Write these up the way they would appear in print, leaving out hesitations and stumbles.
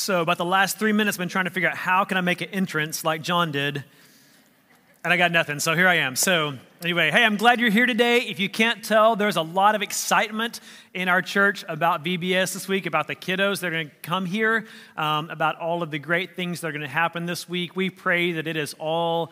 So about the last 3 minutes, I've been trying to figure out how can I make an entrance like John did, and I got nothing, so here I am. So anyway, hey, I'm glad you're here today. If you can't tell, there's a lot of excitement in our church about VBS this week, about the kiddos. They're going to come here, about all of the great things that are going to happen this week. We pray that it is all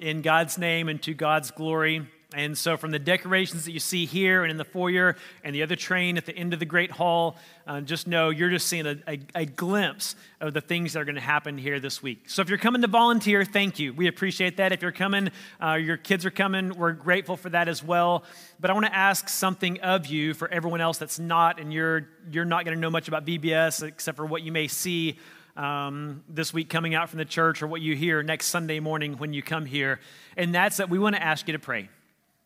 in God's name and to God's glory. And so from the decorations that you see here and in the foyer and the other train at the end of the Great Hall, just know you're just seeing a glimpse of the things that are going to happen here this week. So if you're coming to volunteer, thank you. We appreciate that. If you're coming, your kids are coming, we're grateful for that as well. But I want to ask something of you for everyone else that's not, and you're not going to know much about VBS except for what you may see this week coming out from the church or what you hear next Sunday morning when you come here. And that's that we want to ask you to pray.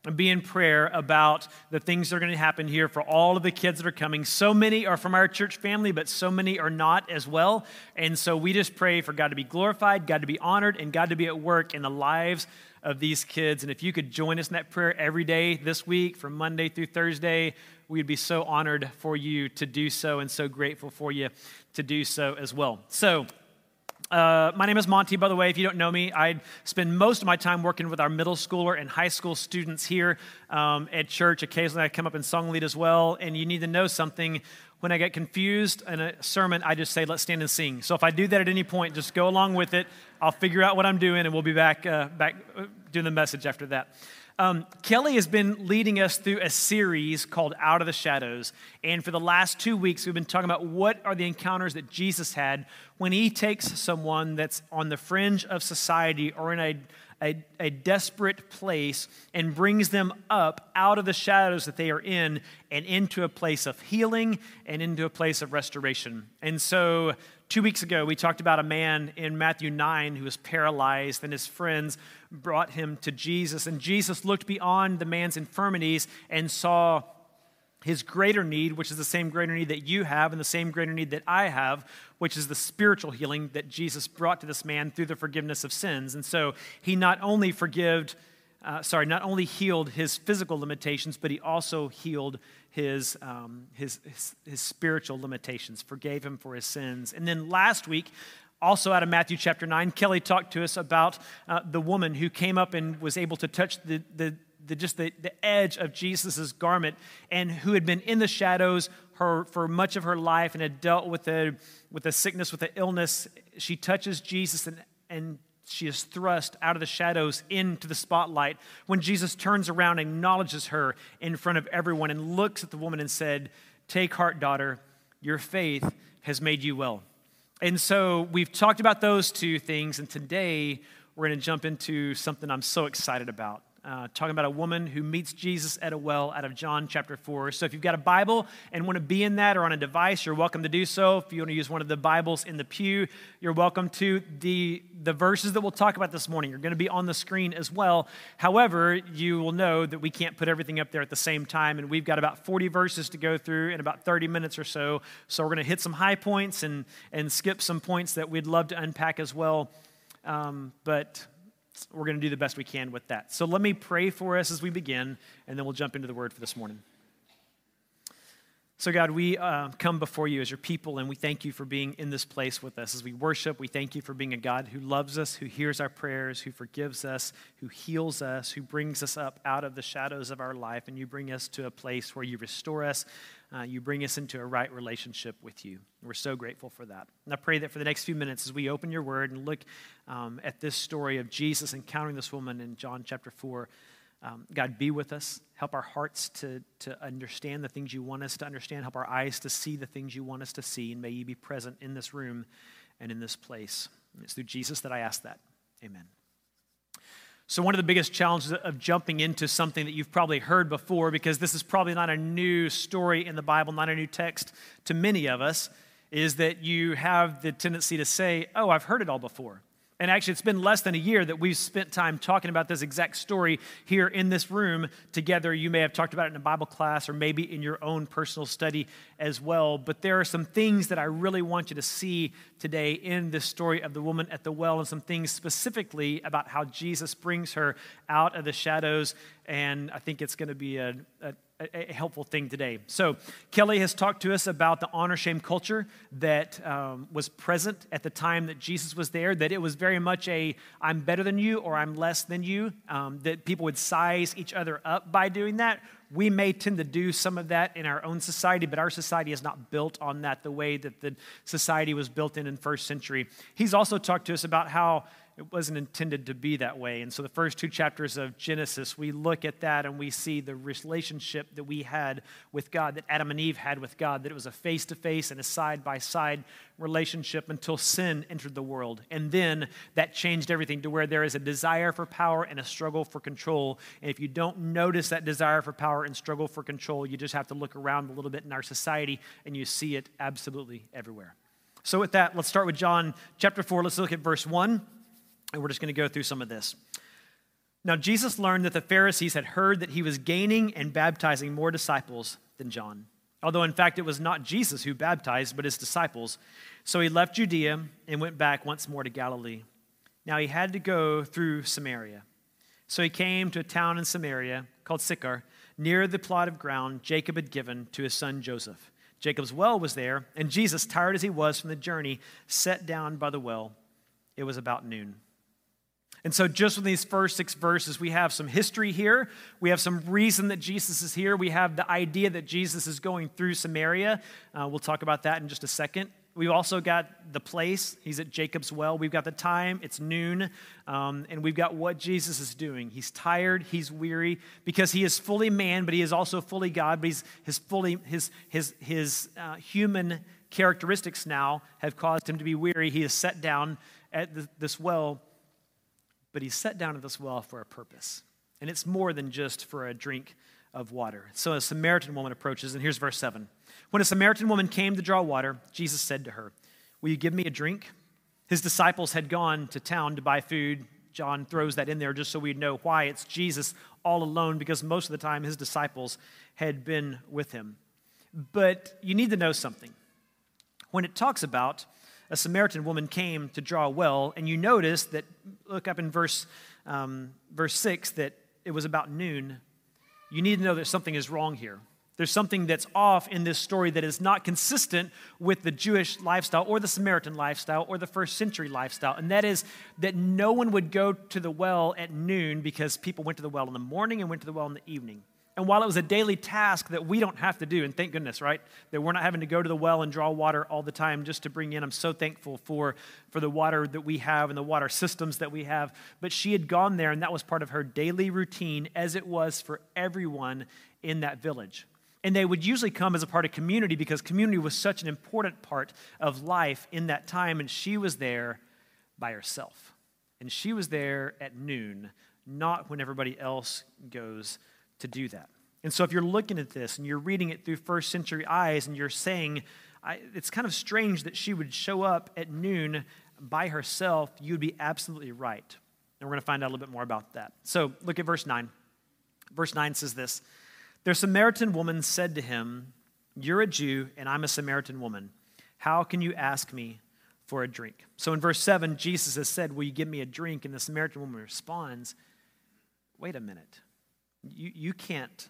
And be in prayer about the things that are going to happen here for all of the kids that are coming. So many are from our church family, but so many are not as well. And so we just pray for God to be glorified, God to be honored, and God to be at work in the lives of these kids. And if you could join us in that prayer every day this week, from Monday through Thursday, we'd be so honored for you to do so and so grateful for you to do so as well. So my name is Monty, by the way. If you don't know me, I spend most of my time working with our middle schooler and high school students here at church. Occasionally, I come up and song lead as well. And you need to know something. When I get confused in a sermon, I just say, let's stand and sing. So if I do that at any point, just go along with it. I'll figure out what I'm doing, and we'll be back doing the message after that. Kelly has been leading us through a series called Out of the Shadows, and for the last 2 weeks, we've been talking about what are the encounters that Jesus had when he takes someone that's on the fringe of society or in a desperate place and brings them up out of the shadows that they are in and into a place of healing and into a place of restoration. And so 2 weeks ago, we talked about a man in Matthew 9 who was paralyzed, and his friends brought him to Jesus. And Jesus looked beyond the man's infirmities and saw his greater need, which is the same greater need that you have and the same greater need that I have, which is the spiritual healing that Jesus brought to this man through the forgiveness of sins. And so he not only healed his physical limitations, but he also healed his spiritual limitations, forgave him for his sins. And then last week, also out of Matthew chapter 9, Kelly talked to us about the woman who came up and was able to touch the edge of Jesus' garment, and who had been in the shadows for much of her life and had dealt with a sickness, with an illness. She touches Jesus and she is thrust out of the shadows into the spotlight when Jesus turns around and acknowledges her in front of everyone and looks at the woman and said, "Take heart, daughter, your faith has made you well." And so we've talked about those two things, and today we're going to jump into something I'm so excited about. Talking about a woman who meets Jesus at a well out of John chapter 4. So if you've got a Bible and want to be in that or on a device, you're welcome to do so. If you want to use one of the Bibles in the pew, you're welcome to. The verses that we'll talk about this morning are going to be on the screen as well. However, you will know that we can't put everything up there at the same time, and we've got about 40 verses to go through in about 30 minutes or so. So we're going to hit some high points and skip some points that we'd love to unpack as well. But we're going to do the best we can with that. So let me pray for us as we begin, and then we'll jump into the word for this morning. So God, we come before you as your people, and we thank you for being in this place with us. As we worship, we thank you for being a God who loves us, who hears our prayers, who forgives us, who heals us, who brings us up out of the shadows of our life, and you bring us to a place where you restore us. You bring us into a right relationship with you. We're so grateful for that. And I pray that for the next few minutes as we open your word and look at this story of Jesus encountering this woman in John chapter 4, God, be with us. Help our hearts to understand the things you want us to understand. Help our eyes to see the things you want us to see. And may you be present in this room and in this place. And it's through Jesus that I ask that. Amen. So one of the biggest challenges of jumping into something that you've probably heard before, because this is probably not a new story in the Bible, not a new text to many of us, is that you have the tendency to say, "Oh, I've heard it all before." And actually, it's been less than a year that we've spent time talking about this exact story here in this room together. You may have talked about it in a Bible class or maybe in your own personal study as well. But there are some things that I really want you to see today in this story of the woman at the well, and some things specifically about how Jesus brings her out of the shadows. And I think it's going to be a a helpful thing today. So Kelly has talked to us about the honor-shame culture that was present at the time that Jesus was there, that it was very much a I'm better than you or I'm less than you, that people would size each other up by doing that. We may tend to do some of that in our own society, but our society is not built on that the way that the society was built in first century. He's also talked to us about how it wasn't intended to be that way. And so the first two chapters of Genesis, we look at that and we see the relationship that we had with God, that Adam and Eve had with God, that it was a face-to-face and a side-by-side relationship until sin entered the world. And then that changed everything to where there is a desire for power and a struggle for control. And if you don't notice that desire for power and struggle for control, you just have to look around a little bit in our society and you see it absolutely everywhere. So with that, let's start with John chapter 4. Let's look at verse 1. And we're just going to go through some of this. Now, Jesus learned that the Pharisees had heard that he was gaining and baptizing more disciples than John, although in fact it was not Jesus who baptized, but his disciples. So he left Judea and went back once more to Galilee. Now he had to go through Samaria. So he came to a town in Samaria called Sychar, near the plot of ground Jacob had given to his son Joseph. Jacob's well was there, and Jesus, tired as he was from the journey, sat down by the well. It was about noon. And so just in these first six verses, we have some history here. We have some reason that Jesus is here. We have the idea that Jesus is going through Samaria. We'll talk about that in just a second. We've also got the place. He's at Jacob's well. We've got the time. It's noon. And we've got what Jesus is doing. He's tired. He's weary because he is fully man, but he is also fully God. But his human characteristics now have caused him to be weary. He is set down at this well. But he's set down at this well for a purpose. And it's more than just for a drink of water. So a Samaritan woman approaches, and here's verse 7. When a Samaritan woman came to draw water, Jesus said to her, "Will you give me a drink?" His disciples had gone to town to buy food. John throws that in there just so we know why it's Jesus all alone, because most of the time his disciples had been with him. But you need to know something. When it talks about a Samaritan woman came to draw a well, and you notice that, look up in verse 6, that it was about noon. You need to know that something is wrong here. There's something that's off in this story that is not consistent with the Jewish lifestyle or the Samaritan lifestyle or the first century lifestyle, and that is that no one would go to the well at noon because people went to the well in the morning and went to the well in the evening. And while it was a daily task that we don't have to do, and thank goodness, right, that we're not having to go to the well and draw water all the time just to bring in. I'm so thankful for the water that we have and the water systems that we have. But she had gone there, and that was part of her daily routine, as it was for everyone in that village. And they would usually come as a part of community because community was such an important part of life in that time, and she was there by herself. And she was there at noon, not when everybody else goes to do that. And so if you're looking at this and you're reading it through first century eyes and you're saying, it's kind of strange that she would show up at noon by herself, you'd be absolutely right. And we're going to find out a little bit more about that. So look at verse 9. Verse 9 says this, "The Samaritan woman said to him, 'You're a Jew and I'm a Samaritan woman. How can you ask me for a drink?'" So in verse 7, Jesus has said, "Will you give me a drink?" And the Samaritan woman responds, "Wait a minute. You can't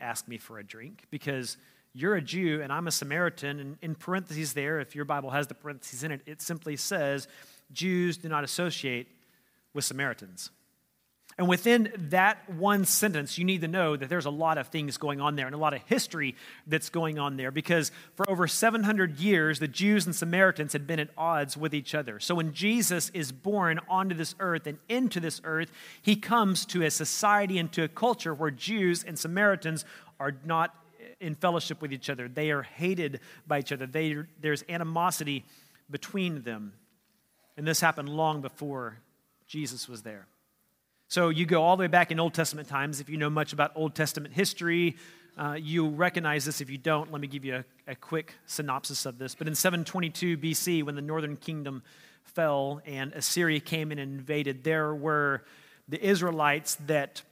ask me for a drink because you're a Jew and I'm a Samaritan." And in parentheses there, if your Bible has the parentheses in it, it simply says, "Jews do not associate with Samaritans." And within that one sentence, you need to know that there's a lot of things going on there and a lot of history that's going on there because for over 700 years, the Jews and Samaritans had been at odds with each other. So when Jesus is born onto this earth and into this earth, he comes to a society and to a culture where Jews and Samaritans are not in fellowship with each other. They are hated by each other. There's animosity between them. And this happened long before Jesus was there. So you go all the way back in Old Testament times. If you know much about Old Testament history, you'll recognize this. If you don't, let me give you a quick synopsis of this. But in 722 BC, when the northern kingdom fell and Assyria came in and invaded, there were the Israelites that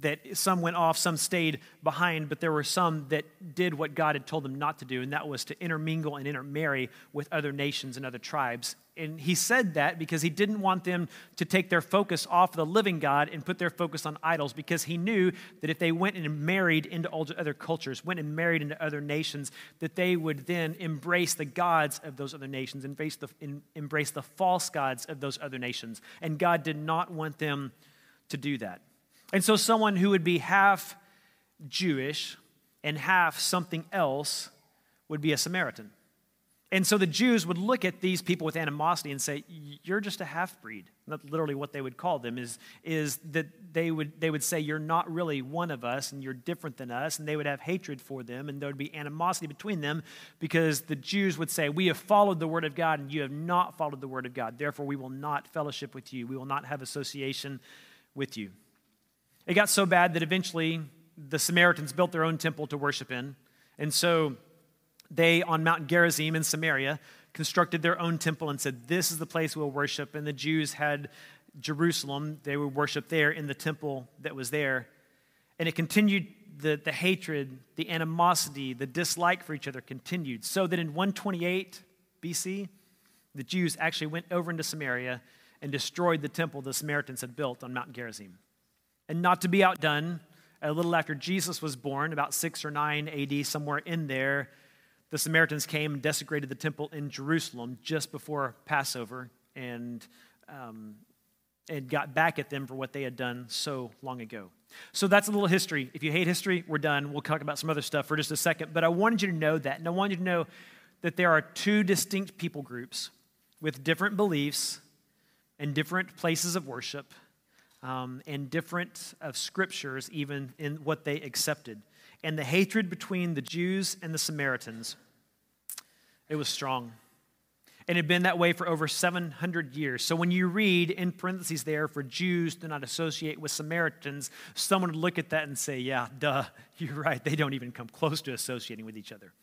that some went off, some stayed behind, but there were some that did what God had told them not to do, and that was to intermingle and intermarry with other nations and other tribes. And he said that because he didn't want them to take their focus off the living God and put their focus on idols, because he knew that if they went and married into other cultures, went and married into other nations, that they would then embrace the gods of those other nations, embrace the false gods of those other nations. And God did not want them to do that. And so someone who would be half Jewish and half something else would be a Samaritan. And so the Jews would look at these people with animosity and say, you're just a half-breed. That's literally what they would call them, is that they would say, you're not really one of us, and you're different than us, and they would have hatred for them, and there would be animosity between them, because the Jews would say, we have followed the word of God, and you have not followed the word of God. Therefore, we will not fellowship with you. We will not have association with you. It got so bad that eventually the Samaritans built their own temple to worship in, and so they, on Mount Gerizim in Samaria, constructed their own temple and said, this is the place we'll worship. And the Jews had Jerusalem. They would worship there in the temple that was there. And it continued, the hatred, the animosity, the dislike for each other continued. So that in 128 BC, the Jews actually went over into Samaria and destroyed the temple the Samaritans had built on Mount Gerizim. And not to be outdone, a little after Jesus was born, about 6 or 9 AD, somewhere in there, the Samaritans came and desecrated the temple in Jerusalem just before Passover, and got back at them for what they had done so long ago. So that's a little history. If you hate history, we're done. We'll talk about some other stuff for just a second. But I wanted you to know that, and I wanted you to know that there are two distinct people groups with different beliefs and different places of worship, and different of scriptures even in what they accepted. And the hatred between the Jews and the Samaritans, it was strong. And it had been that way for over 700 years. So when you read in parentheses there, for Jews do not associate with Samaritans, someone would look at that and say, yeah, duh, you're right. They don't even come close to associating with each other.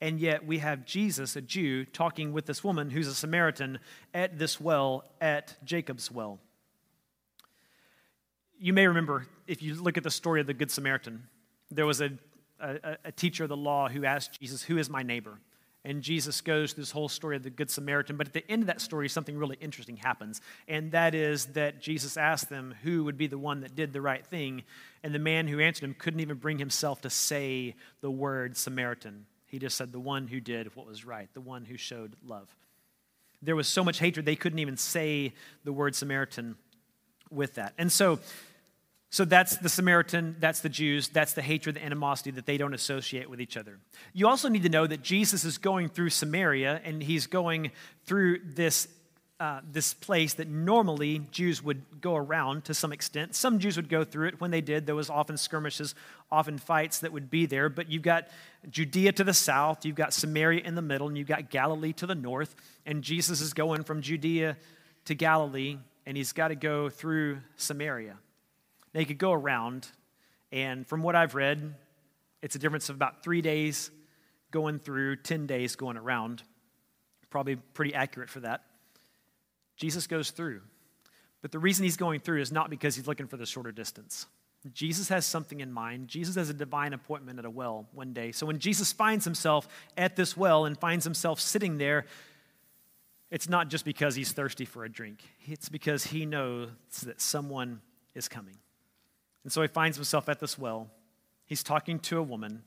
And yet we have Jesus, a Jew, talking with this woman who's a Samaritan at this well, at Jacob's well. You may remember, if you look at the story of the Good Samaritan, there was a teacher of the law who asked Jesus, who is my neighbor? And Jesus goes through this whole story of the Good Samaritan. But at the end of that story, something really interesting happens. And that is that Jesus asked them who would be the one that did the right thing. And the man who answered him couldn't even bring himself to say the word Samaritan. He just said the one who did what was right, the one who showed love. There was so much hatred, they couldn't even say the word Samaritan with that. And so that's the Samaritan, that's the Jews, that's the hatred, the animosity that they don't associate with each other. You also need to know that Jesus is going through Samaria, and he's going through this place that normally Jews would go around to some extent. Some Jews would go through it. When they did, there was often skirmishes, often fights that would be there. But you've got Judea to the south, you've got Samaria in the middle, and you've got Galilee to the north. And Jesus is going from Judea to Galilee, and he's got to go through Samaria. They could go around, and from what I've read, it's a difference of about 3 days going through, 10 days going around. Probably pretty accurate for that. Jesus goes through, but the reason he's going through is not because he's looking for the shorter distance. Jesus has something in mind. Jesus has a divine appointment at a well one day. So when Jesus finds himself at this well and finds himself sitting there, it's not just because he's thirsty for a drink. It's because he knows that someone is coming. And so he finds himself at this well. He's talking to a woman,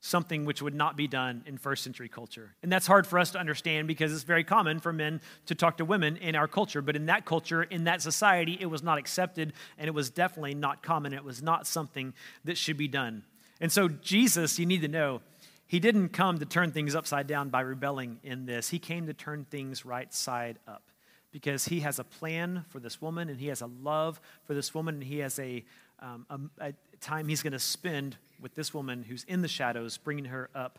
something which would not be done in first century culture. And that's hard for us to understand because it's very common for men to talk to women in our culture. But in that culture, in that society, it was not accepted, and it was definitely not common. It was not something that should be done. And so Jesus, you need to know, he didn't come to turn things upside down by rebelling in this. He came to turn things right side up, because he has a plan for this woman, and he has a love for this woman, and he has a time he's going to spend with this woman who's in the shadows, bringing her up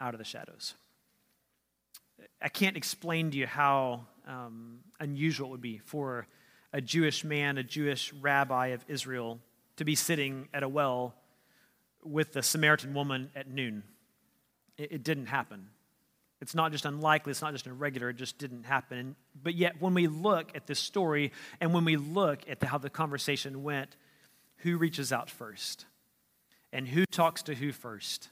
out of the shadows. I can't explain to you how unusual it would be for a Jewish man, a Jewish rabbi of Israel, to be sitting at a well with the Samaritan woman at noon. It didn't happen. It's not just unlikely, it's not just irregular, it just didn't happen. But yet when we look at this story and when we look at how the conversation went, who reaches out first and who talks to who first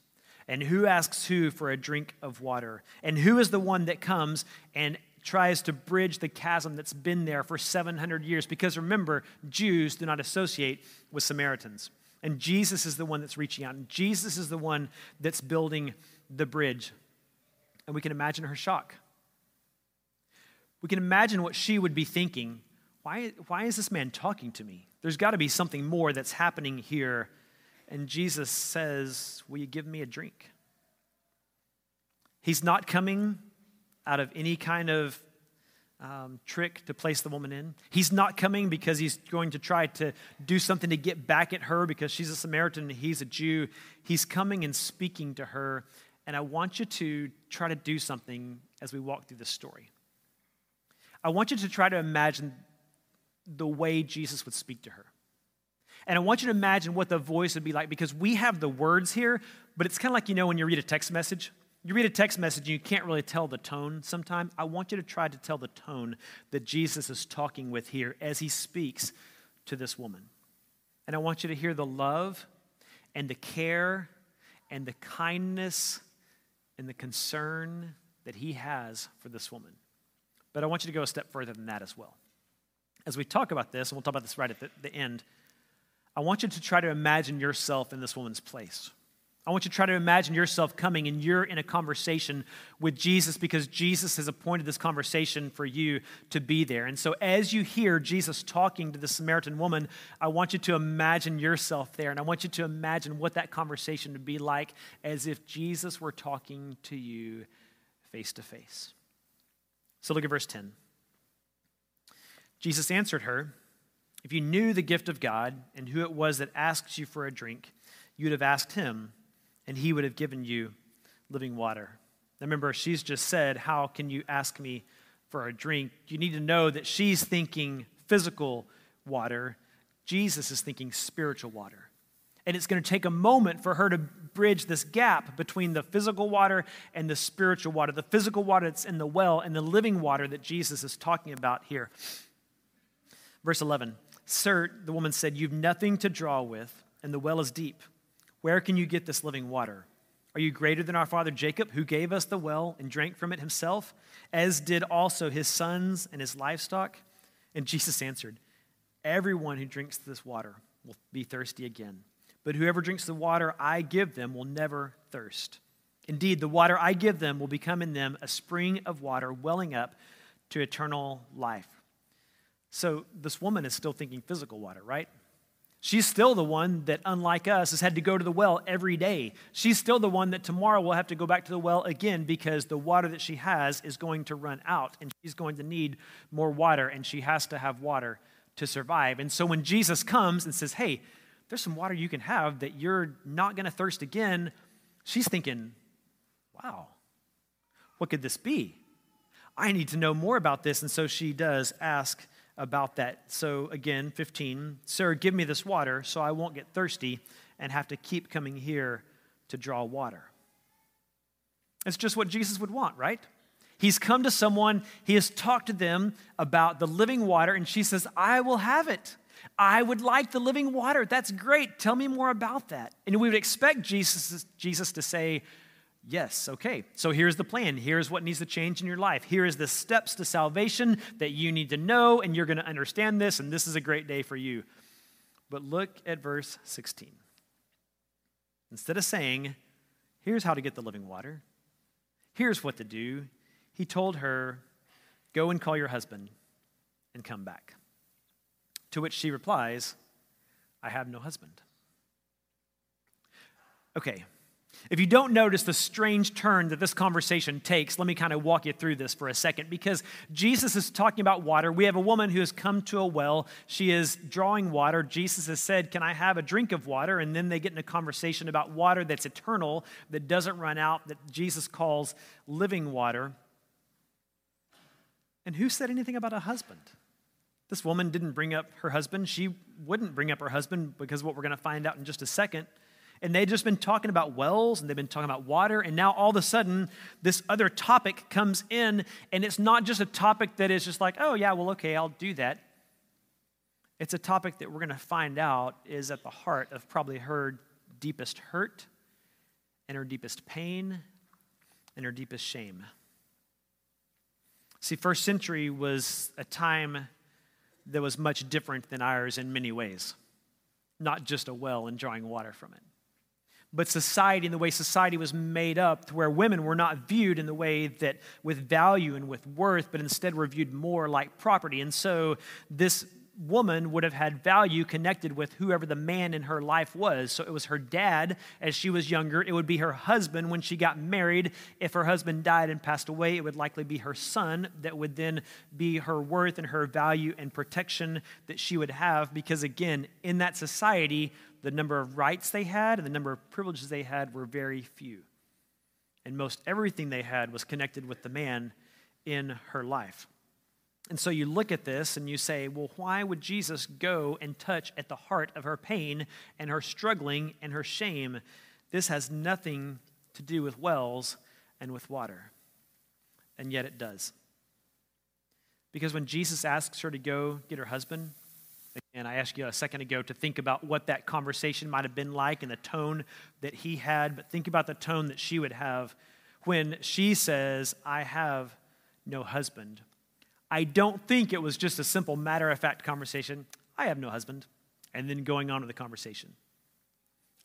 and who asks who for a drink of water and who is the one that comes and tries to bridge the chasm that's been there for 700 years. Because remember, Jews do not associate with Samaritans. And Jesus is the one that's reaching out. And Jesus is the one that's building the bridge. And we can imagine her shock. We can imagine what she would be thinking. Why is this man talking to me? There's got to be something more that's happening here. And Jesus says, will you give me a drink? He's not coming out of any kind of trick to place the woman in. He's not coming because he's going to try to do something to get back at her because she's a Samaritan and he's a Jew. He's coming and speaking to her. And I want you to try to do something as we walk through this story. I want you to try to imagine the way Jesus would speak to her. And I want you to imagine what the voice would be like, because we have the words here, but it's kind of like, when you read a text message. You read a text message and you can't really tell the tone sometimes. I want you to try to tell the tone that Jesus is talking with here as he speaks to this woman. And I want you to hear the love and the care and the kindness and the concern that he has for this woman. But I want you to go a step further than that as well. As we talk about this, and we'll talk about this right at the end, I want you to try to imagine yourself in this woman's place. I want you to try to imagine yourself coming and you're in a conversation with Jesus because Jesus has appointed this conversation for you to be there. And so as you hear Jesus talking to the Samaritan woman, I want you to imagine yourself there. And I want you to imagine what that conversation would be like as if Jesus were talking to you face to face. So look at verse 10. Jesus answered her, if you knew the gift of God and who it was that asked you for a drink, you'd have asked him, and he would have given you living water. Now remember, she's just said, how can you ask me for a drink? You need to know that she's thinking physical water. Jesus is thinking spiritual water. And it's going to take a moment for her to bridge this gap between the physical water and the spiritual water, the physical water that's in the well and the living water that Jesus is talking about here. Verse 11, sir, the woman said, you've nothing to draw with, and the well is deep. Where can you get this living water? Are you greater than our father Jacob, who gave us the well and drank from it himself, as did also his sons and his livestock? And Jesus answered, everyone who drinks this water will be thirsty again. But whoever drinks the water I give them will never thirst. Indeed, the water I give them will become in them a spring of water welling up to eternal life. So this woman is still thinking physical water, right? She's still the one that, unlike us, has had to go to the well every day. She's still the one that tomorrow will have to go back to the well again because the water that she has is going to run out and she's going to need more water and she has to have water to survive. And so when Jesus comes and says, hey, there's some water you can have that you're not going to thirst again, she's thinking, wow, what could this be? I need to know more about this. And so she does ask about that. So again, 15, sir, give me this water so I won't get thirsty and have to keep coming here to draw water. It's just what Jesus would want, right? He's come to someone, he has talked to them about the living water, and she says, I will have it. I would like the living water. That's great. Tell me more about that. And we would expect Jesus to say, yes, okay, so here's the plan. Here's what needs to change in your life. Here is the steps to salvation that you need to know, and you're going to understand this, and this is a great day for you. But look at verse 16. Instead of saying, here's how to get the living water, here's what to do, he told her, go and call your husband and come back. To which she replies, I have no husband. Okay. If you don't notice the strange turn that this conversation takes, let me kind of walk you through this for a second, because Jesus is talking about water. We have a woman who has come to a well. She is drawing water. Jesus has said, can I have a drink of water? And then they get in a conversation about water that's eternal, that doesn't run out, that Jesus calls living water. And who said anything about a husband? This woman didn't bring up her husband. She wouldn't bring up her husband because what we're going to find out in just a second. And they've just been talking about wells, and they've been talking about water, and now all of a sudden, this other topic comes in, and it's not just a topic that is just like, oh, yeah, well, okay, I'll do that. It's a topic that we're going to find out is at the heart of probably her deepest hurt and her deepest pain and her deepest shame. See, first century was a time that was much different than ours in many ways, not just a well and drawing water from it. But society and the way society was made up to where women were not viewed in the way that with value and with worth, but instead were viewed more like property. And so this woman would have had value connected with whoever the man in her life was. So it was her dad as she was younger. It would be her husband when she got married. If her husband died and passed away, it would likely be her son that would then be her worth and her value and protection that she would have. Because again, in that society, the number of rights they had and the number of privileges they had were very few. And most everything they had was connected with the man in her life. And so you look at this and you say, well, why would Jesus go and touch at the heart of her pain and her struggling and her shame? This has nothing to do with wells and with water. And yet it does. Because when Jesus asks her to go get her husband, and I asked you a second ago to think about what that conversation might have been like and the tone that he had, but think about the tone that she would have when she says, I have no husband. I don't think it was just a simple matter-of-fact conversation, I have no husband, and then going on with the conversation.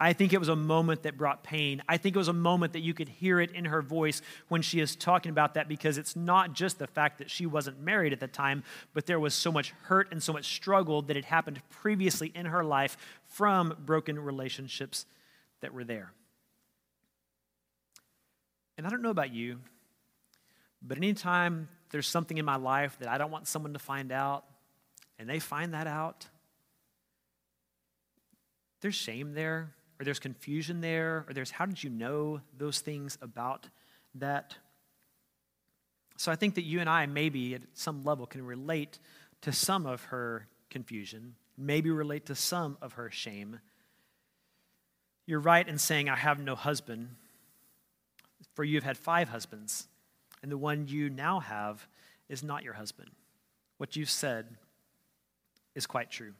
I think it was a moment that brought pain. I think it was a moment that you could hear it in her voice when she is talking about that, because it's not just the fact that she wasn't married at the time, but there was so much hurt and so much struggle that had happened previously in her life from broken relationships that were there. And I don't know about you, but anytime there's something in my life that I don't want someone to find out, and they find that out, there's shame there, or there's confusion there, or there's how did you know those things about that? So I think that you and I maybe at some level can relate to some of her confusion, maybe relate to some of her shame. You're right in saying, I have no husband, for you've had 5 husbands, and the one you now have is not your husband. What you've said is quite true.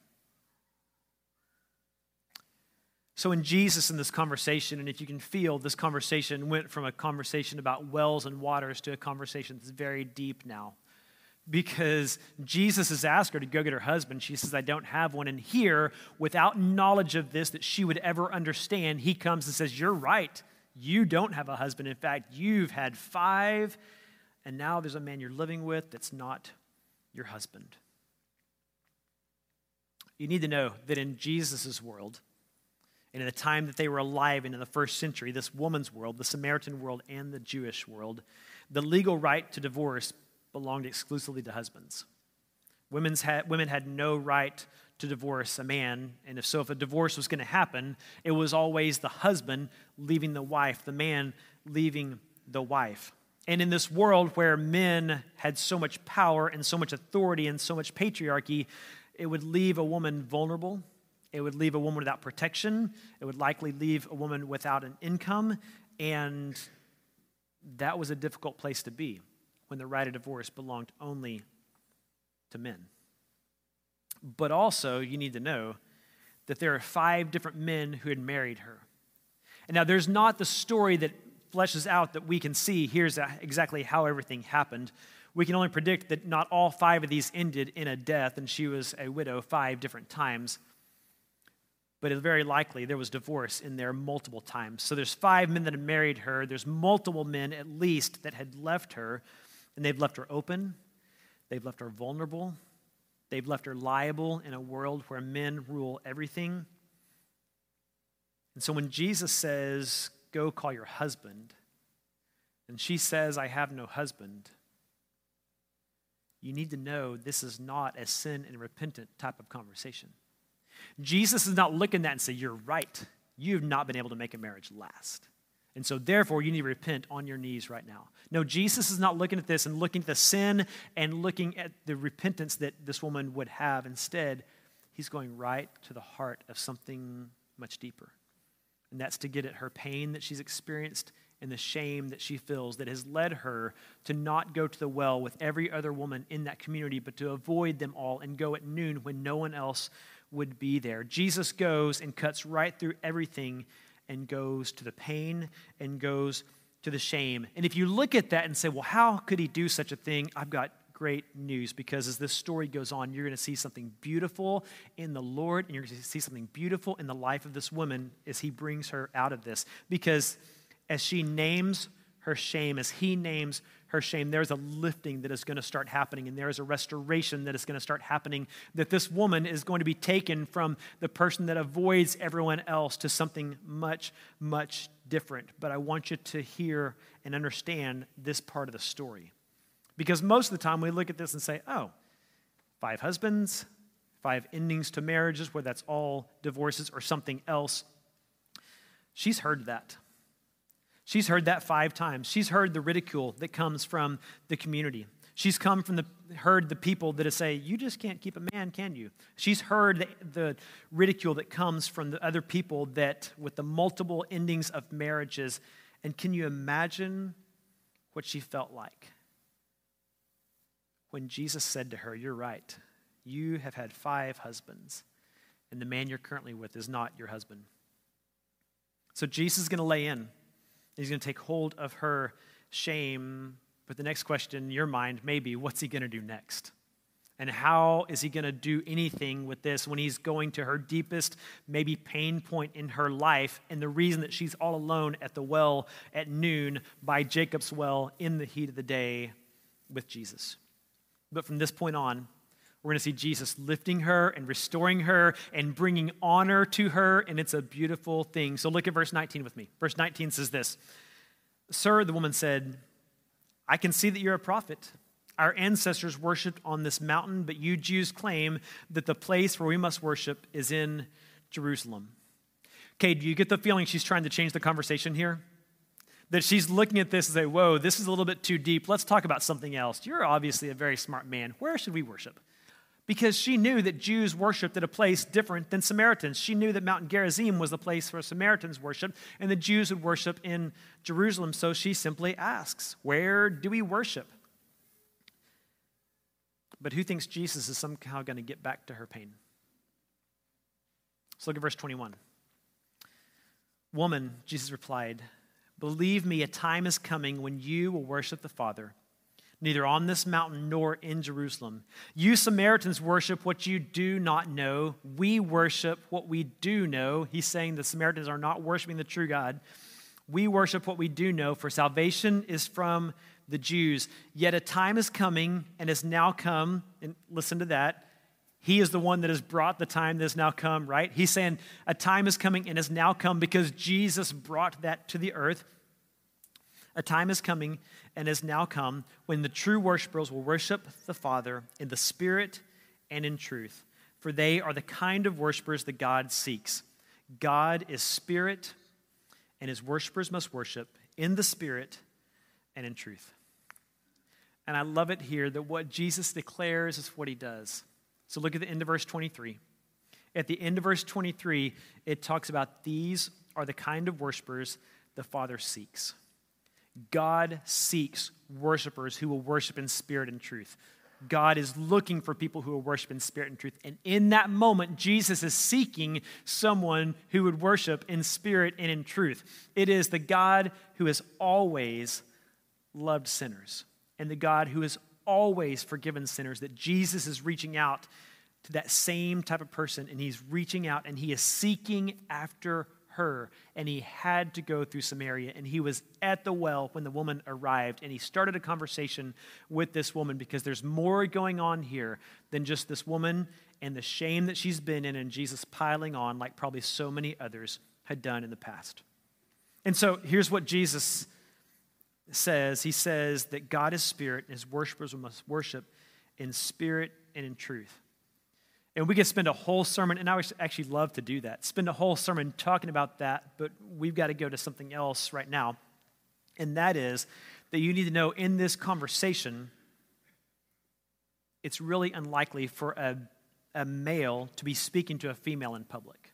So in Jesus in this conversation, and if you can feel, this conversation went from a conversation about wells and waters to a conversation that's very deep now. Because Jesus has asked her to go get her husband. She says, I don't have one. And here, without knowledge of this that she would ever understand, he comes and says, you're right. You don't have a husband. In fact, you've had 5, and now there's a man you're living with that's not your husband. You need to know that in Jesus' world, and in the time that they were alive in the first century, this woman's world, the Samaritan world, and the Jewish world, the legal right to divorce belonged exclusively to husbands. Women had no right to divorce a man, and if so, if a divorce was going to happen, it was always the husband leaving the wife, the man leaving the wife. And in this world where men had so much power and so much authority and so much patriarchy, it would leave a woman vulnerable. It would leave a woman without protection. It would likely leave a woman without an income. And that was a difficult place to be when the right of divorce belonged only to men. But also, you need to know that there are 5 different men who had married her. And now, there's not the story that fleshes out that we can see, here's exactly how everything happened. We can only predict that not all 5 of these ended in a death, and she was a widow 5 different times. But it's very likely there was divorce in there multiple times. So there's 5 men that had married her. There's multiple men, at least, that had left her. And they've left her open. They've left her vulnerable. They've left her liable in a world where men rule everything. And so when Jesus says, go call your husband, and she says, I have no husband, you need to know this is not a sin and repentant type of conversation. Jesus is not looking at that and say, you're right. You've not been able to make a marriage last. And so therefore, you need to repent on your knees right now. No, Jesus is not looking at this and looking at the sin and looking at the repentance that this woman would have. Instead, he's going right to the heart of something much deeper. And that's to get at her pain that she's experienced and the shame that she feels that has led her to not go to the well with every other woman in that community, but to avoid them all and go at noon when no one else would be there. Jesus goes and cuts right through everything and goes to the pain and goes to the shame. And if you look at that and say, well, how could he do such a thing? I've got great news, because as this story goes on, you're going to see something beautiful in the Lord, and you're going to see something beautiful in the life of this woman as he brings her out of this. Because as she names her shame, as he names her shame, there's a lifting that is going to start happening, and there is a restoration that is going to start happening, that this woman is going to be taken from the person that avoids everyone else to something much, much different. But I want you to hear and understand this part of the story. Because most of the time we look at this and say, oh, 5 husbands, 5 endings to marriages, whether that's all divorces or something else. She's heard that. She's heard that 5 times. She's heard the ridicule that comes from the community. She's heard the people that say, you just can't keep a man, can you? She's heard the ridicule that comes from the other people that with the multiple endings of marriages. And can you imagine what she felt like when Jesus said to her, you're right, you have had 5 husbands, and the man you're currently with is not your husband. So Jesus is going to lay in, and he's going to take hold of her shame. But the next question in your mind may be, what's he going to do next? And how is he going to do anything with this when he's going to her deepest, maybe pain point in her life, and the reason that she's all alone at the well at noon by Jacob's well in the heat of the day with Jesus? But from this point on, we're going to see Jesus lifting her and restoring her and bringing honor to her, and it's a beautiful thing. So look at verse 19 with me. Verse 19 says this, "Sir," the woman said, "I can see that you're a prophet. Our ancestors worshipped on this mountain, but you Jews claim that the place where we must worship is in Jerusalem." Okay, do you get the feeling she's trying to change the conversation here? That she's looking at this and say, whoa, this is a little bit too deep. Let's talk about something else. You're obviously a very smart man. Where should we worship? Because she knew that Jews worshiped at a place different than Samaritans. She knew that Mount Gerizim was the place where Samaritans worshiped, and the Jews would worship in Jerusalem. So she simply asks, where do we worship? But who thinks Jesus is somehow going to get back to her pain? So look at verse 21. "Woman," Jesus replied, "believe me, a time is coming when you will worship the Father, neither on this mountain nor in Jerusalem. You Samaritans worship what you do not know. We worship what we do know." He's saying the Samaritans are not worshiping the true God. "We worship what we do know, for salvation is from the Jews. Yet a time is coming and has now come," and listen to that, he is the one that has brought the time that has now come, right? He's saying a time is coming and has now come because Jesus brought that to the earth. "A time is coming and has now come when the true worshipers will worship the Father in the Spirit and in truth, for they are the kind of worshipers that God seeks. God is Spirit, and his worshipers must worship in the Spirit and in truth." And I love it here that what Jesus declares is what he does. So look at the end of verse 23. At the end of verse 23, it talks about these are the kind of worshipers the Father seeks. God seeks worshipers who will worship in spirit and truth. God is looking for people who will worship in spirit and truth. And in that moment, Jesus is seeking someone who would worship in spirit and in truth. It is the God who has always loved sinners and the God who has always forgiven sinners, that Jesus is reaching out to that same type of person, and he's reaching out and he is seeking after her, and he had to go through Samaria, and he was at the well when the woman arrived, and he started a conversation with this woman because there's more going on here than just this woman and the shame that she's been in and Jesus piling on like probably so many others had done in the past. And so here's what Jesus says. He says that God is spirit, and his worshipers must worship in spirit and in truth. And we could spend a whole sermon, and I would actually love to do that, spend a whole sermon talking about that, but we've got to go to something else right now. And that is that you need to know in this conversation, it's really unlikely for a male to be speaking to a female in public.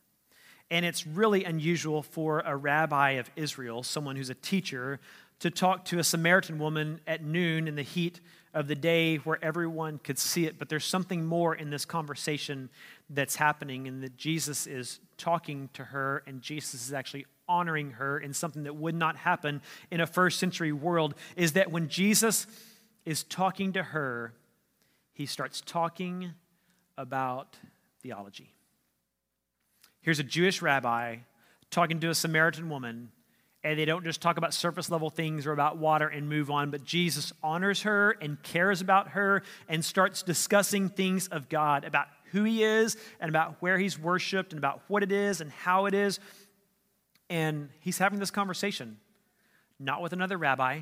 And it's really unusual for a rabbi of Israel, someone who's a teacher, to talk to a Samaritan woman at noon in the heat of the day where everyone could see it. But there's something more in this conversation that's happening, and that Jesus is talking to her, and Jesus is actually honoring her in something that would not happen in a first century world, is that when Jesus is talking to her, he starts talking about theology. Here's a Jewish rabbi talking to a Samaritan woman, and they don't just talk about surface-level things or about water and move on, but Jesus honors her and cares about her and starts discussing things of God, about who he is and about where he's worshiped and about what it is and how it is. And he's having this conversation, not with another rabbi,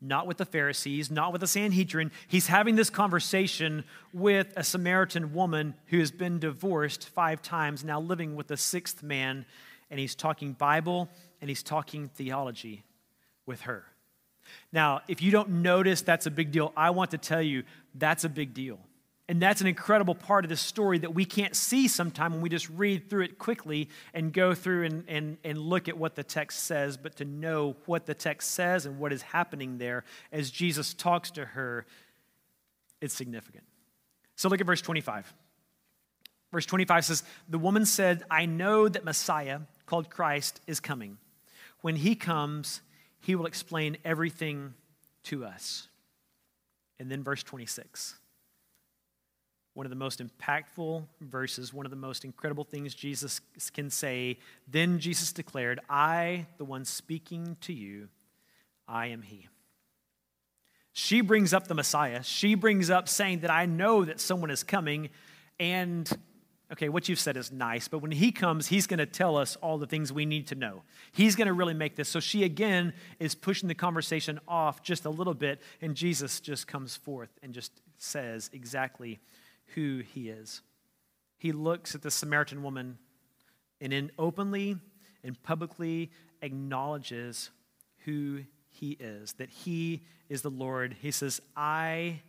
not with the Pharisees, not with the Sanhedrin. He's having this conversation with a Samaritan woman who has been divorced 5 times, now living with the 6th man, and he's talking Bible and he's talking theology with her. Now, if you don't notice that's a big deal, I want to tell you that's a big deal. And that's an incredible part of this story that we can't see sometimes when we just read through it quickly and go through and look at what the text says, but to know what the text says and what is happening there as Jesus talks to her, it's significant. So look at verse 25. Verse 25 says, "The woman said, 'I know that Messiah, called Christ, is coming. When he comes, he will explain everything to us.'" And then verse 26. One of the most impactful verses, one of the most incredible things Jesus can say. "Then Jesus declared, 'I, the one speaking to you, I am he.'" She brings up the Messiah. She brings up saying that I know that someone is coming, and okay, what you've said is nice, but when he comes, he's going to tell us all the things we need to know. He's going to really make this. So she again is pushing the conversation off just a little bit, and Jesus just comes forth and just says exactly who he is. He looks at the Samaritan woman and then openly and publicly acknowledges who he is, that he is the Lord. He says, "I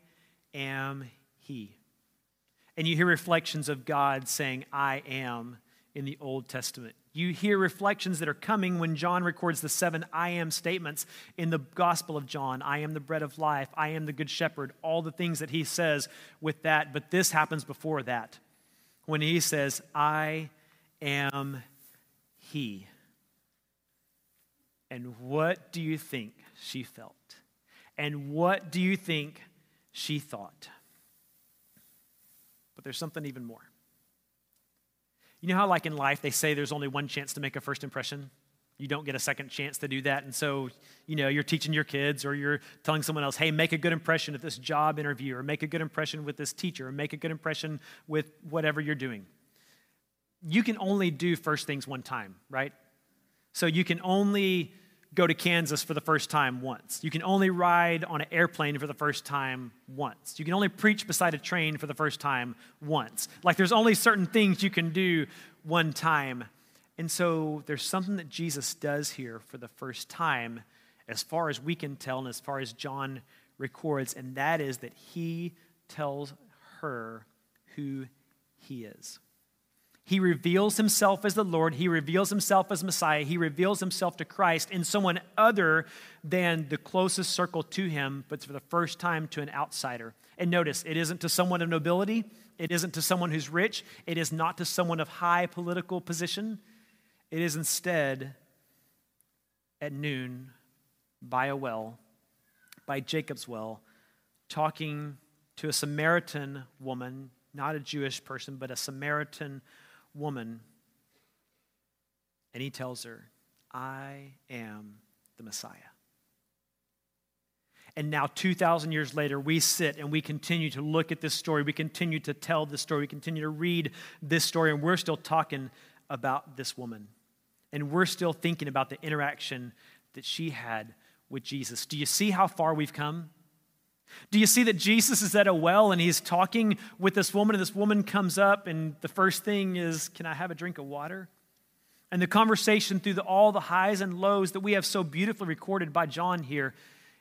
am he." And you hear reflections of God saying, "I am" in the Old Testament. You hear reflections that are coming when John records the 7 I am statements in the Gospel of John. I am the bread of life. I am the good shepherd. All the things that he says with that. But this happens before that, when he says, "I am he." And what do you think she felt? And what do you think she thought? But there's something even more. You know how like in life they say there's only one chance to make a first impression? You don't get a second chance to do that. And so, you know, you're teaching your kids or you're telling someone else, hey, make a good impression at this job interview, or make a good impression with this teacher, or make a good impression with whatever you're doing. You can only do first things one time, right? So you can only go to Kansas for the first time once. You can only ride on an airplane for the first time once. You can only preach beside a train for the first time once. Like there's only certain things you can do one time. And so there's something that Jesus does here for the first time, as far as we can tell and as far as John records, and that is that he tells her who he is. He reveals himself as the Lord. He reveals himself as Messiah. He reveals himself to Christ in someone other than the closest circle to him, but for the first time to an outsider. And notice, it isn't to someone of nobility. It isn't to someone who's rich. It is not to someone of high political position. It is instead at noon by a well, by Jacob's well, talking to a Samaritan woman, not a Jewish person, but a Samaritan woman, and he tells her, "I am the Messiah." And now 2,000 years later, we sit and we continue to look at this story. We continue to tell this story. We continue to read this story, and we're still talking about this woman. And we're still thinking about the interaction that she had with Jesus. Do you see how far we've come? Do you see that Jesus is at a well and he's talking with this woman, and this woman comes up and the first thing is, "Can I have a drink of water?" And the conversation through all the highs and lows that we have so beautifully recorded by John here,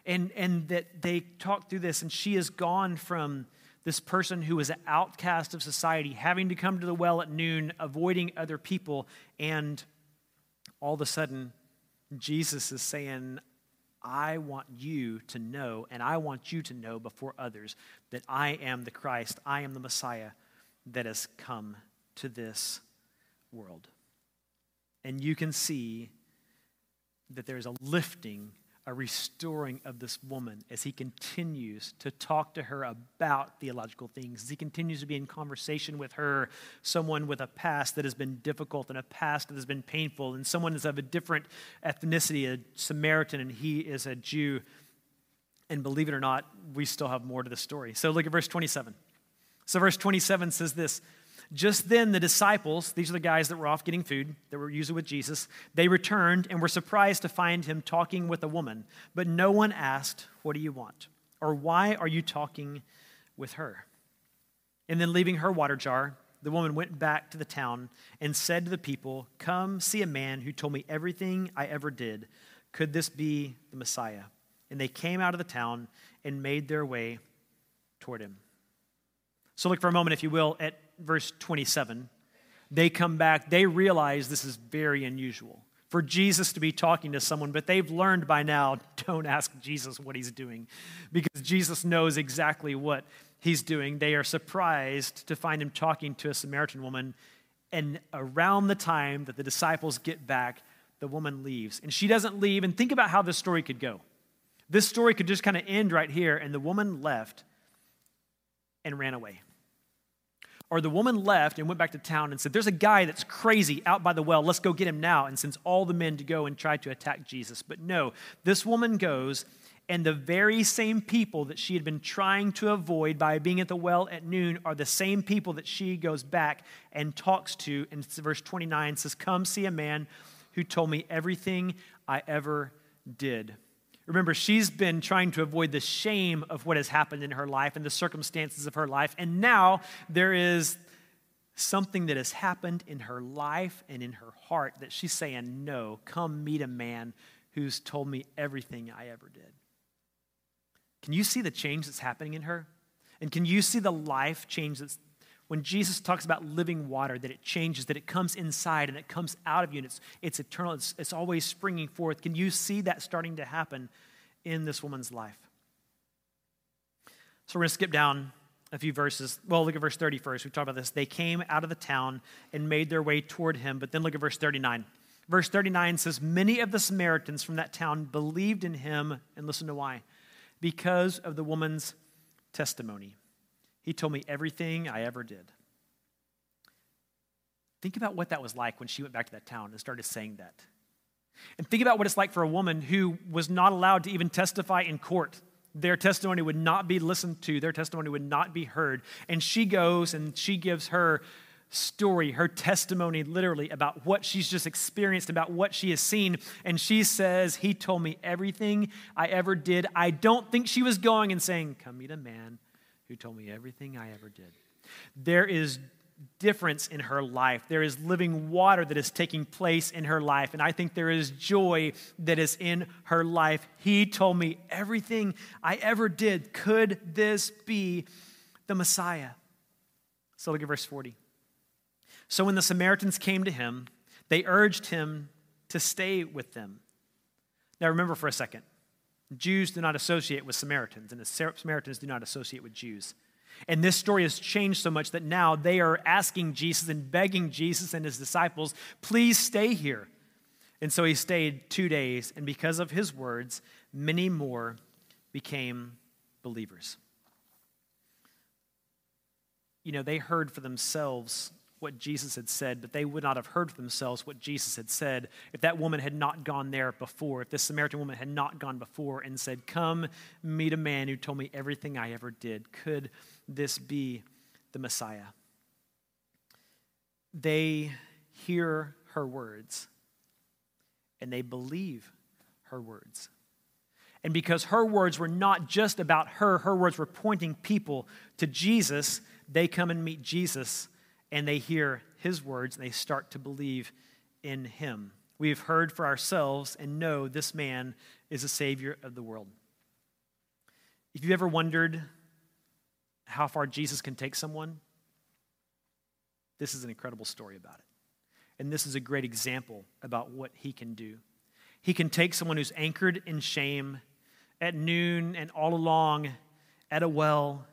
and that they talk through this, and she has gone from this person who was an outcast of society, having to come to the well at noon, avoiding other people, and all of a sudden, Jesus is saying, I want you to know, and I want you to know before others that I am the Christ, I am the Messiah that has come to this world. And you can see that there's a lifting, a restoring of this woman as he continues to talk to her about theological things, as he continues to be in conversation with her, someone with a past that has been difficult and a past that has been painful, and someone is of a different ethnicity, a Samaritan, and he is a Jew. And believe it or not, we still have more to the story. So look at verse 27. So verse 27 says this, "Just then the disciples," these are the guys that were off getting food, that were usually with Jesus, "they returned and were surprised to find him talking with a woman. But no one asked, 'What do you want?' or 'Why are you talking with her?' And then leaving her water jar, the woman went back to the town and said to the people, 'Come see a man who told me everything I ever did. Could this be the Messiah?' And they came out of the town and made their way toward him." So look for a moment, if you will, at verse 27, they come back, they realize this is very unusual for Jesus to be talking to someone, but they've learned by now, don't ask Jesus what he's doing, because Jesus knows exactly what he's doing. They are surprised to find him talking to a Samaritan woman, and around the time that the disciples get back, the woman leaves, and she doesn't leave, and think about how this story could go. This story could just kind of end right here, and the woman left and ran away. Or the woman left and went back to town and said, "There's a guy that's crazy out by the well. Let's go get him now," and sends all the men to go and try to attack Jesus. But no, this woman goes, and the very same people that she had been trying to avoid by being at the well at noon are the same people that she goes back and talks to. And verse 29 says, "Come see a man who told me everything I ever did." Remember, she's been trying to avoid the shame of what has happened in her life and the circumstances of her life. And now there is something that has happened in her life and in her heart that she's saying, "No, come meet a man who's told me everything I ever did." Can you see the change that's happening in her? And can you see the life change that's when Jesus talks about living water, that it changes, that it comes inside and it comes out of you, and it's eternal, it's always springing forth. Can you see that starting to happen in this woman's life? So we're going to skip down a few verses. Well, look at verse 30 first. We talked about this. They came out of the town and made their way toward him, but then look at verse 39. Verse 39 says, "Many of the Samaritans from that town believed in him," and listen to why, "because of the woman's testimony. He told me everything I ever did." Think about what that was like when she went back to that town and started saying that. And think about what it's like for a woman who was not allowed to even testify in court. Their testimony would not be listened to. Their testimony would not be heard. And she goes and she gives her story, her testimony literally about what she's just experienced, about what she has seen. And she says, "He told me everything I ever did." I don't think she was going and saying, "Come meet a man who told me everything I ever did." There is difference in her life. There is living water that is taking place in her life, and I think there is joy that is in her life. "He told me everything I ever did. Could this be the Messiah?" So look at verse 40. "So when the Samaritans came to him, they urged him to stay with them." Now remember for a second, Jews do not associate with Samaritans, and the Samaritans do not associate with Jews. And this story has changed so much that now they are asking Jesus and begging Jesus and his disciples, "Please stay here." And so he stayed 2 days, and because of his words, many more became believers. You know, they heard for themselves what Jesus had said, but they would not have heard for themselves what Jesus had said if that woman had not gone there before, if this Samaritan woman had not gone before and said, "Come meet a man who told me everything I ever did. Could this be the Messiah?" They hear her words and they believe her words. And because her words were not just about her, her words were pointing people to Jesus, they come and meet Jesus and they hear his words, and they start to believe in him. We have heard for ourselves and know this man is the Savior of the world. If you've ever wondered how far Jesus can take someone, this is an incredible story about it. And this is a great example about what he can do. He can take someone who's anchored in shame at noon and all along at a well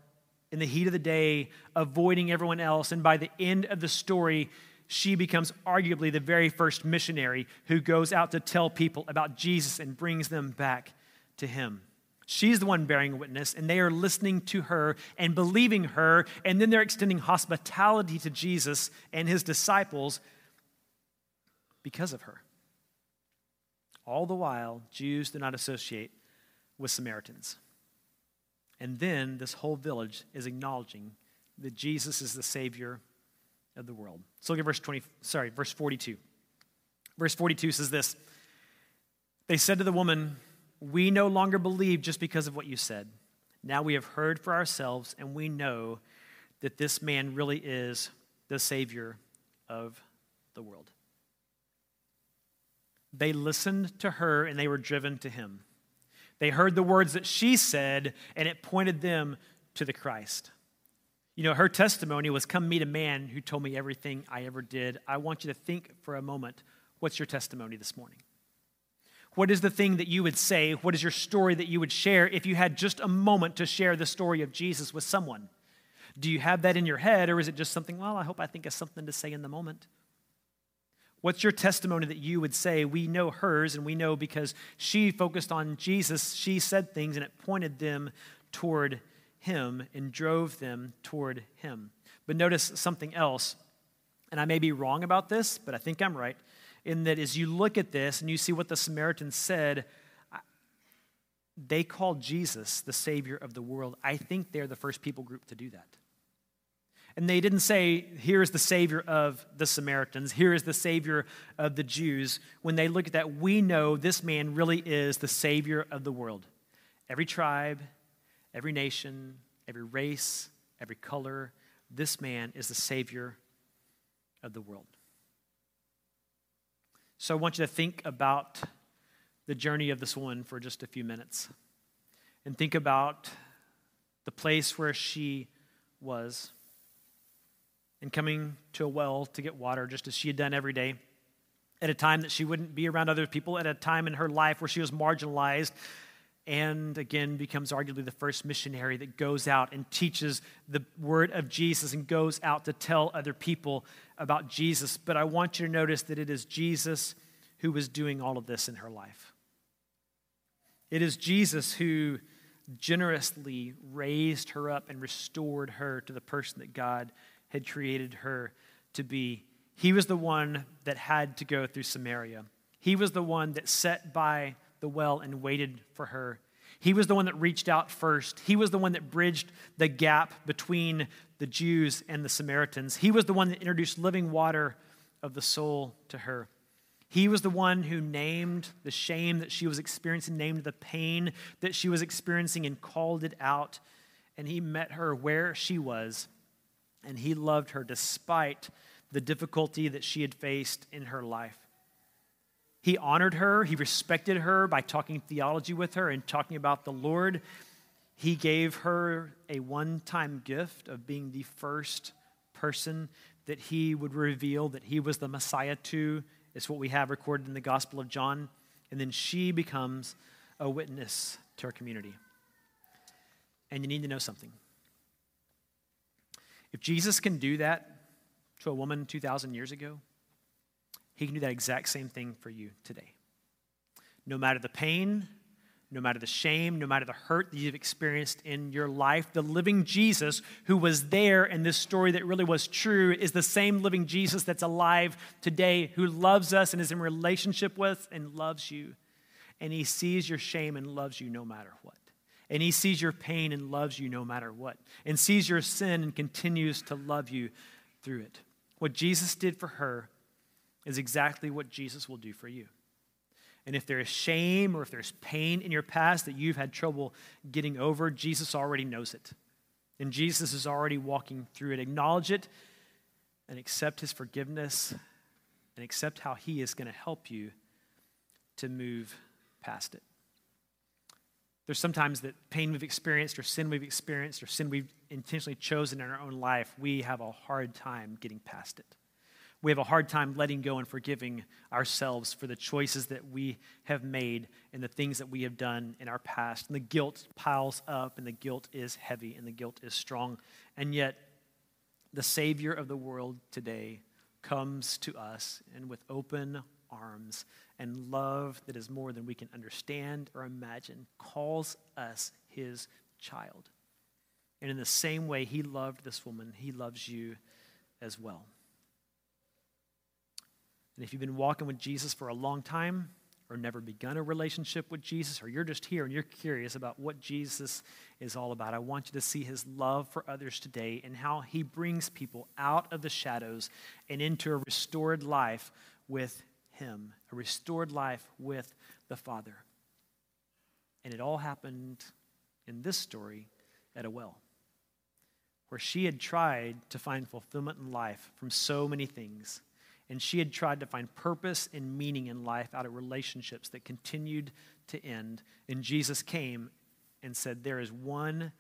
in the heat of the day, avoiding everyone else. And by the end of the story, she becomes arguably the very first missionary who goes out to tell people about Jesus and brings them back to him. She's the one bearing witness, and they are listening to her and believing her, and then they're extending hospitality to Jesus and his disciples because of her. All the while, Jews do not associate with Samaritans. And then this whole village is acknowledging that Jesus is the Savior of the world. So look at verse 42. Verse 42 says this, "They said to the woman, 'We no longer believe just because of what you said. Now we have heard for ourselves, and we know that this man really is the Savior of the world.'" They listened to her, and they were driven to him. They heard the words that she said, and it pointed them to the Christ. You know, her testimony was, "Come meet a man who told me everything I ever did." I want you to think for a moment, what's your testimony this morning? What is the thing that you would say? What is your story that you would share if you had just a moment to share the story of Jesus with someone? Do you have that in your head, or is it just something, well, I think of something to say in the moment? What's your testimony that you would say? We know hers, and we know because she focused on Jesus, she said things, and it pointed them toward him and drove them toward him. But notice something else, and I may be wrong about this, but I think I'm right, in that as you look at this and you see what the Samaritans said, they called Jesus the Savior of the world. I think they're the first people group to do that. And they didn't say, here is the Savior of the Samaritans, here is the Savior of the Jews. When they look at that, we know this man really is the Savior of the world. Every tribe, every nation, every race, every color, this man is the Savior of the world. So I want you to think about the journey of this woman for just a few minutes and think about the place where she was and coming to a well to get water just as she had done every day at a time that she wouldn't be around other people, at a time in her life where she was marginalized, and again becomes arguably the first missionary that goes out and teaches the word of Jesus and goes out to tell other people about Jesus. But I want you to notice that it is Jesus who was doing all of this in her life. It is Jesus who generously raised her up and restored her to the person that God had created her to be. He was the one that had to go through Samaria. He was the one that sat by the well and waited for her. He was the one that reached out first. He was the one that bridged the gap between the Jews and the Samaritans. He was the one that introduced living water of the soul to her. He was the one who named the shame that she was experiencing, named the pain that she was experiencing, and called it out. And he met her where she was, and he loved her despite the difficulty that she had faced in her life. He honored her. He respected her by talking theology with her and talking about the Lord. He gave her a one-time gift of being the first person that he would reveal that he was the Messiah to. It's what we have recorded in the Gospel of John. And then she becomes a witness to her community. And you need to know something. If Jesus can do that to a woman 2,000 years ago, he can do that exact same thing for you today. No matter the pain, no matter the shame, no matter the hurt that you've experienced in your life, the living Jesus who was there in this story that really was true is the same living Jesus that's alive today, who loves us and is in relationship with and loves you. And he sees your shame and loves you no matter what. And he sees your pain and loves you no matter what, and sees your sin and continues to love you through it. What Jesus did for her is exactly what Jesus will do for you. And if there is shame or if there's pain in your past that you've had trouble getting over, Jesus already knows it. And Jesus is already walking through it. Acknowledge it and accept his forgiveness and accept how he is going to help you to move past it. There's sometimes that pain we've experienced or sin we've experienced or sin we've intentionally chosen in our own life, we have a hard time getting past it. We have a hard time letting go and forgiving ourselves for the choices that we have made and the things that we have done in our past. And the guilt piles up, and the guilt is heavy, and the guilt is strong. And yet, the Savior of the world today comes to us and with open arms and love that is more than we can understand or imagine, calls us his child. And in the same way he loved this woman, he loves you as well. And if you've been walking with Jesus for a long time or never begun a relationship with Jesus, or you're just here and you're curious about what Jesus is all about, I want you to see his love for others today and how he brings people out of the shadows and into a restored life with him, a restored life with the Father. And it all happened in this story at a well, where she had tried to find fulfillment in life from so many things. And she had tried to find purpose and meaning in life out of relationships that continued to end. And Jesus came and said, there is one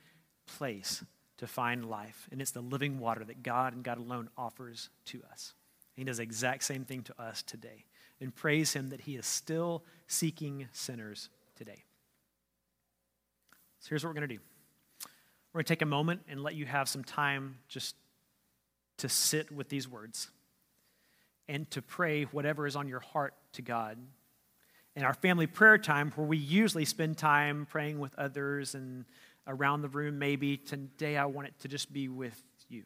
place to find life, and it's the living water that God and God alone offers to us. And he does the exact same thing to us today. And praise him that he is still seeking sinners today. So here's what we're going to do. We're going to take a moment and let you have some time just to sit with these words and to pray whatever is on your heart to God. In our family prayer time, where we usually spend time praying with others and around the room maybe, today I want it to just be with you.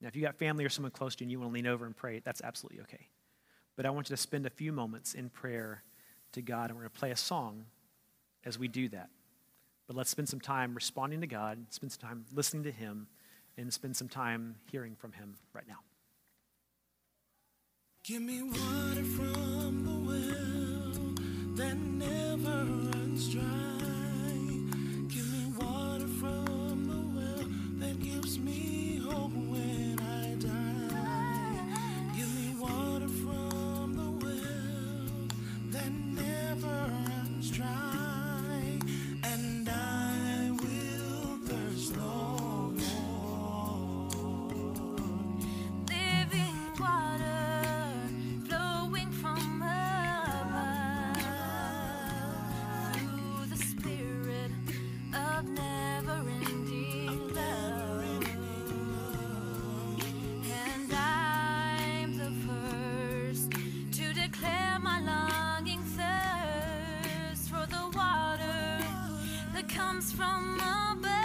Now, if you got family or someone close to you and you want to lean over and pray, that's absolutely okay. But I want you to spend a few moments in prayer to God, and we're going to play a song as we do that. But let's spend some time responding to God, spend some time listening to him, and spend some time hearing from him right now. Give me water from the well that never runs dry. Give me water from the well that gives me hope when I die. Give me water from the well that never runs dry, and I will thirst no more. Living water. From above,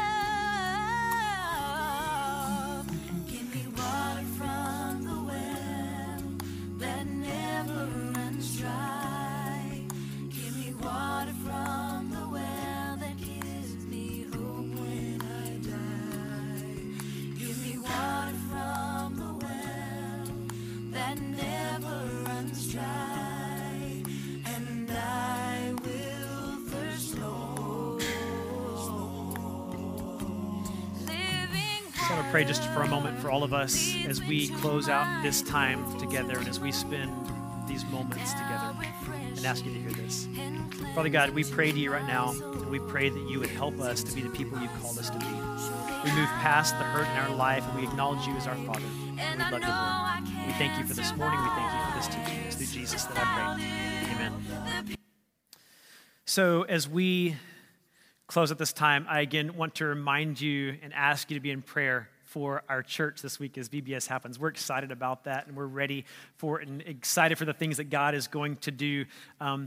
give me water from the well that never runs dry. Give me water from the well that gives me hope when I die. Give me water from the well that never runs dry, and I will thirst no more. I want to pray just for a moment for all of us as we close out this time together and as we spend these moments together, and ask you to hear this. Father God, we pray to you right now, and we pray that you would help us to be the people you've called us to be. We move past the hurt in our life, and we acknowledge you as our Father. We love your word. We thank you for this morning. We thank you for this teaching. It's through Jesus that I pray. Amen. So as we close at this time, I again want to remind you and ask you to be in prayer for our church this week as VBS happens. We're excited about that, and we're ready for it and excited for the things that God is going to do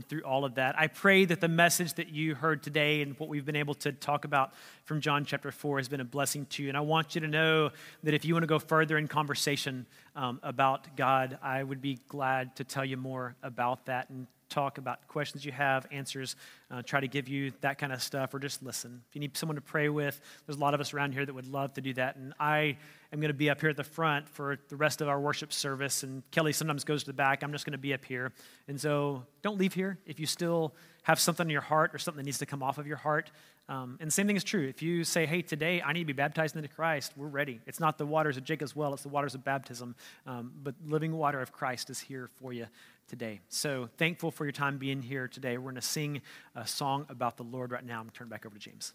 through all of that. I pray that the message that you heard today and what we've been able to talk about from John chapter 4 has been a blessing to you. And I want you to know that if you want to go further in conversation about God, I would be glad to tell you more about that and talk about questions you have, answers, try to give you that kind of stuff, or just listen. If you need someone to pray with, there's a lot of us around here that would love to do that. And I I'm going to be up here at the front for the rest of our worship service, and Kelly sometimes goes to the back. I'm just going to be up here. And so don't leave here if you still have something in your heart or something that needs to come off of your heart. And the same thing is true. If you say, hey, today I need to be baptized into Christ, we're ready. It's not the waters of Jacob's well, it's the waters of baptism. But living water of Christ is here for you today. So thankful for your time being here today. We're going to sing a song about the Lord right now. I'm going to turn it back over to James.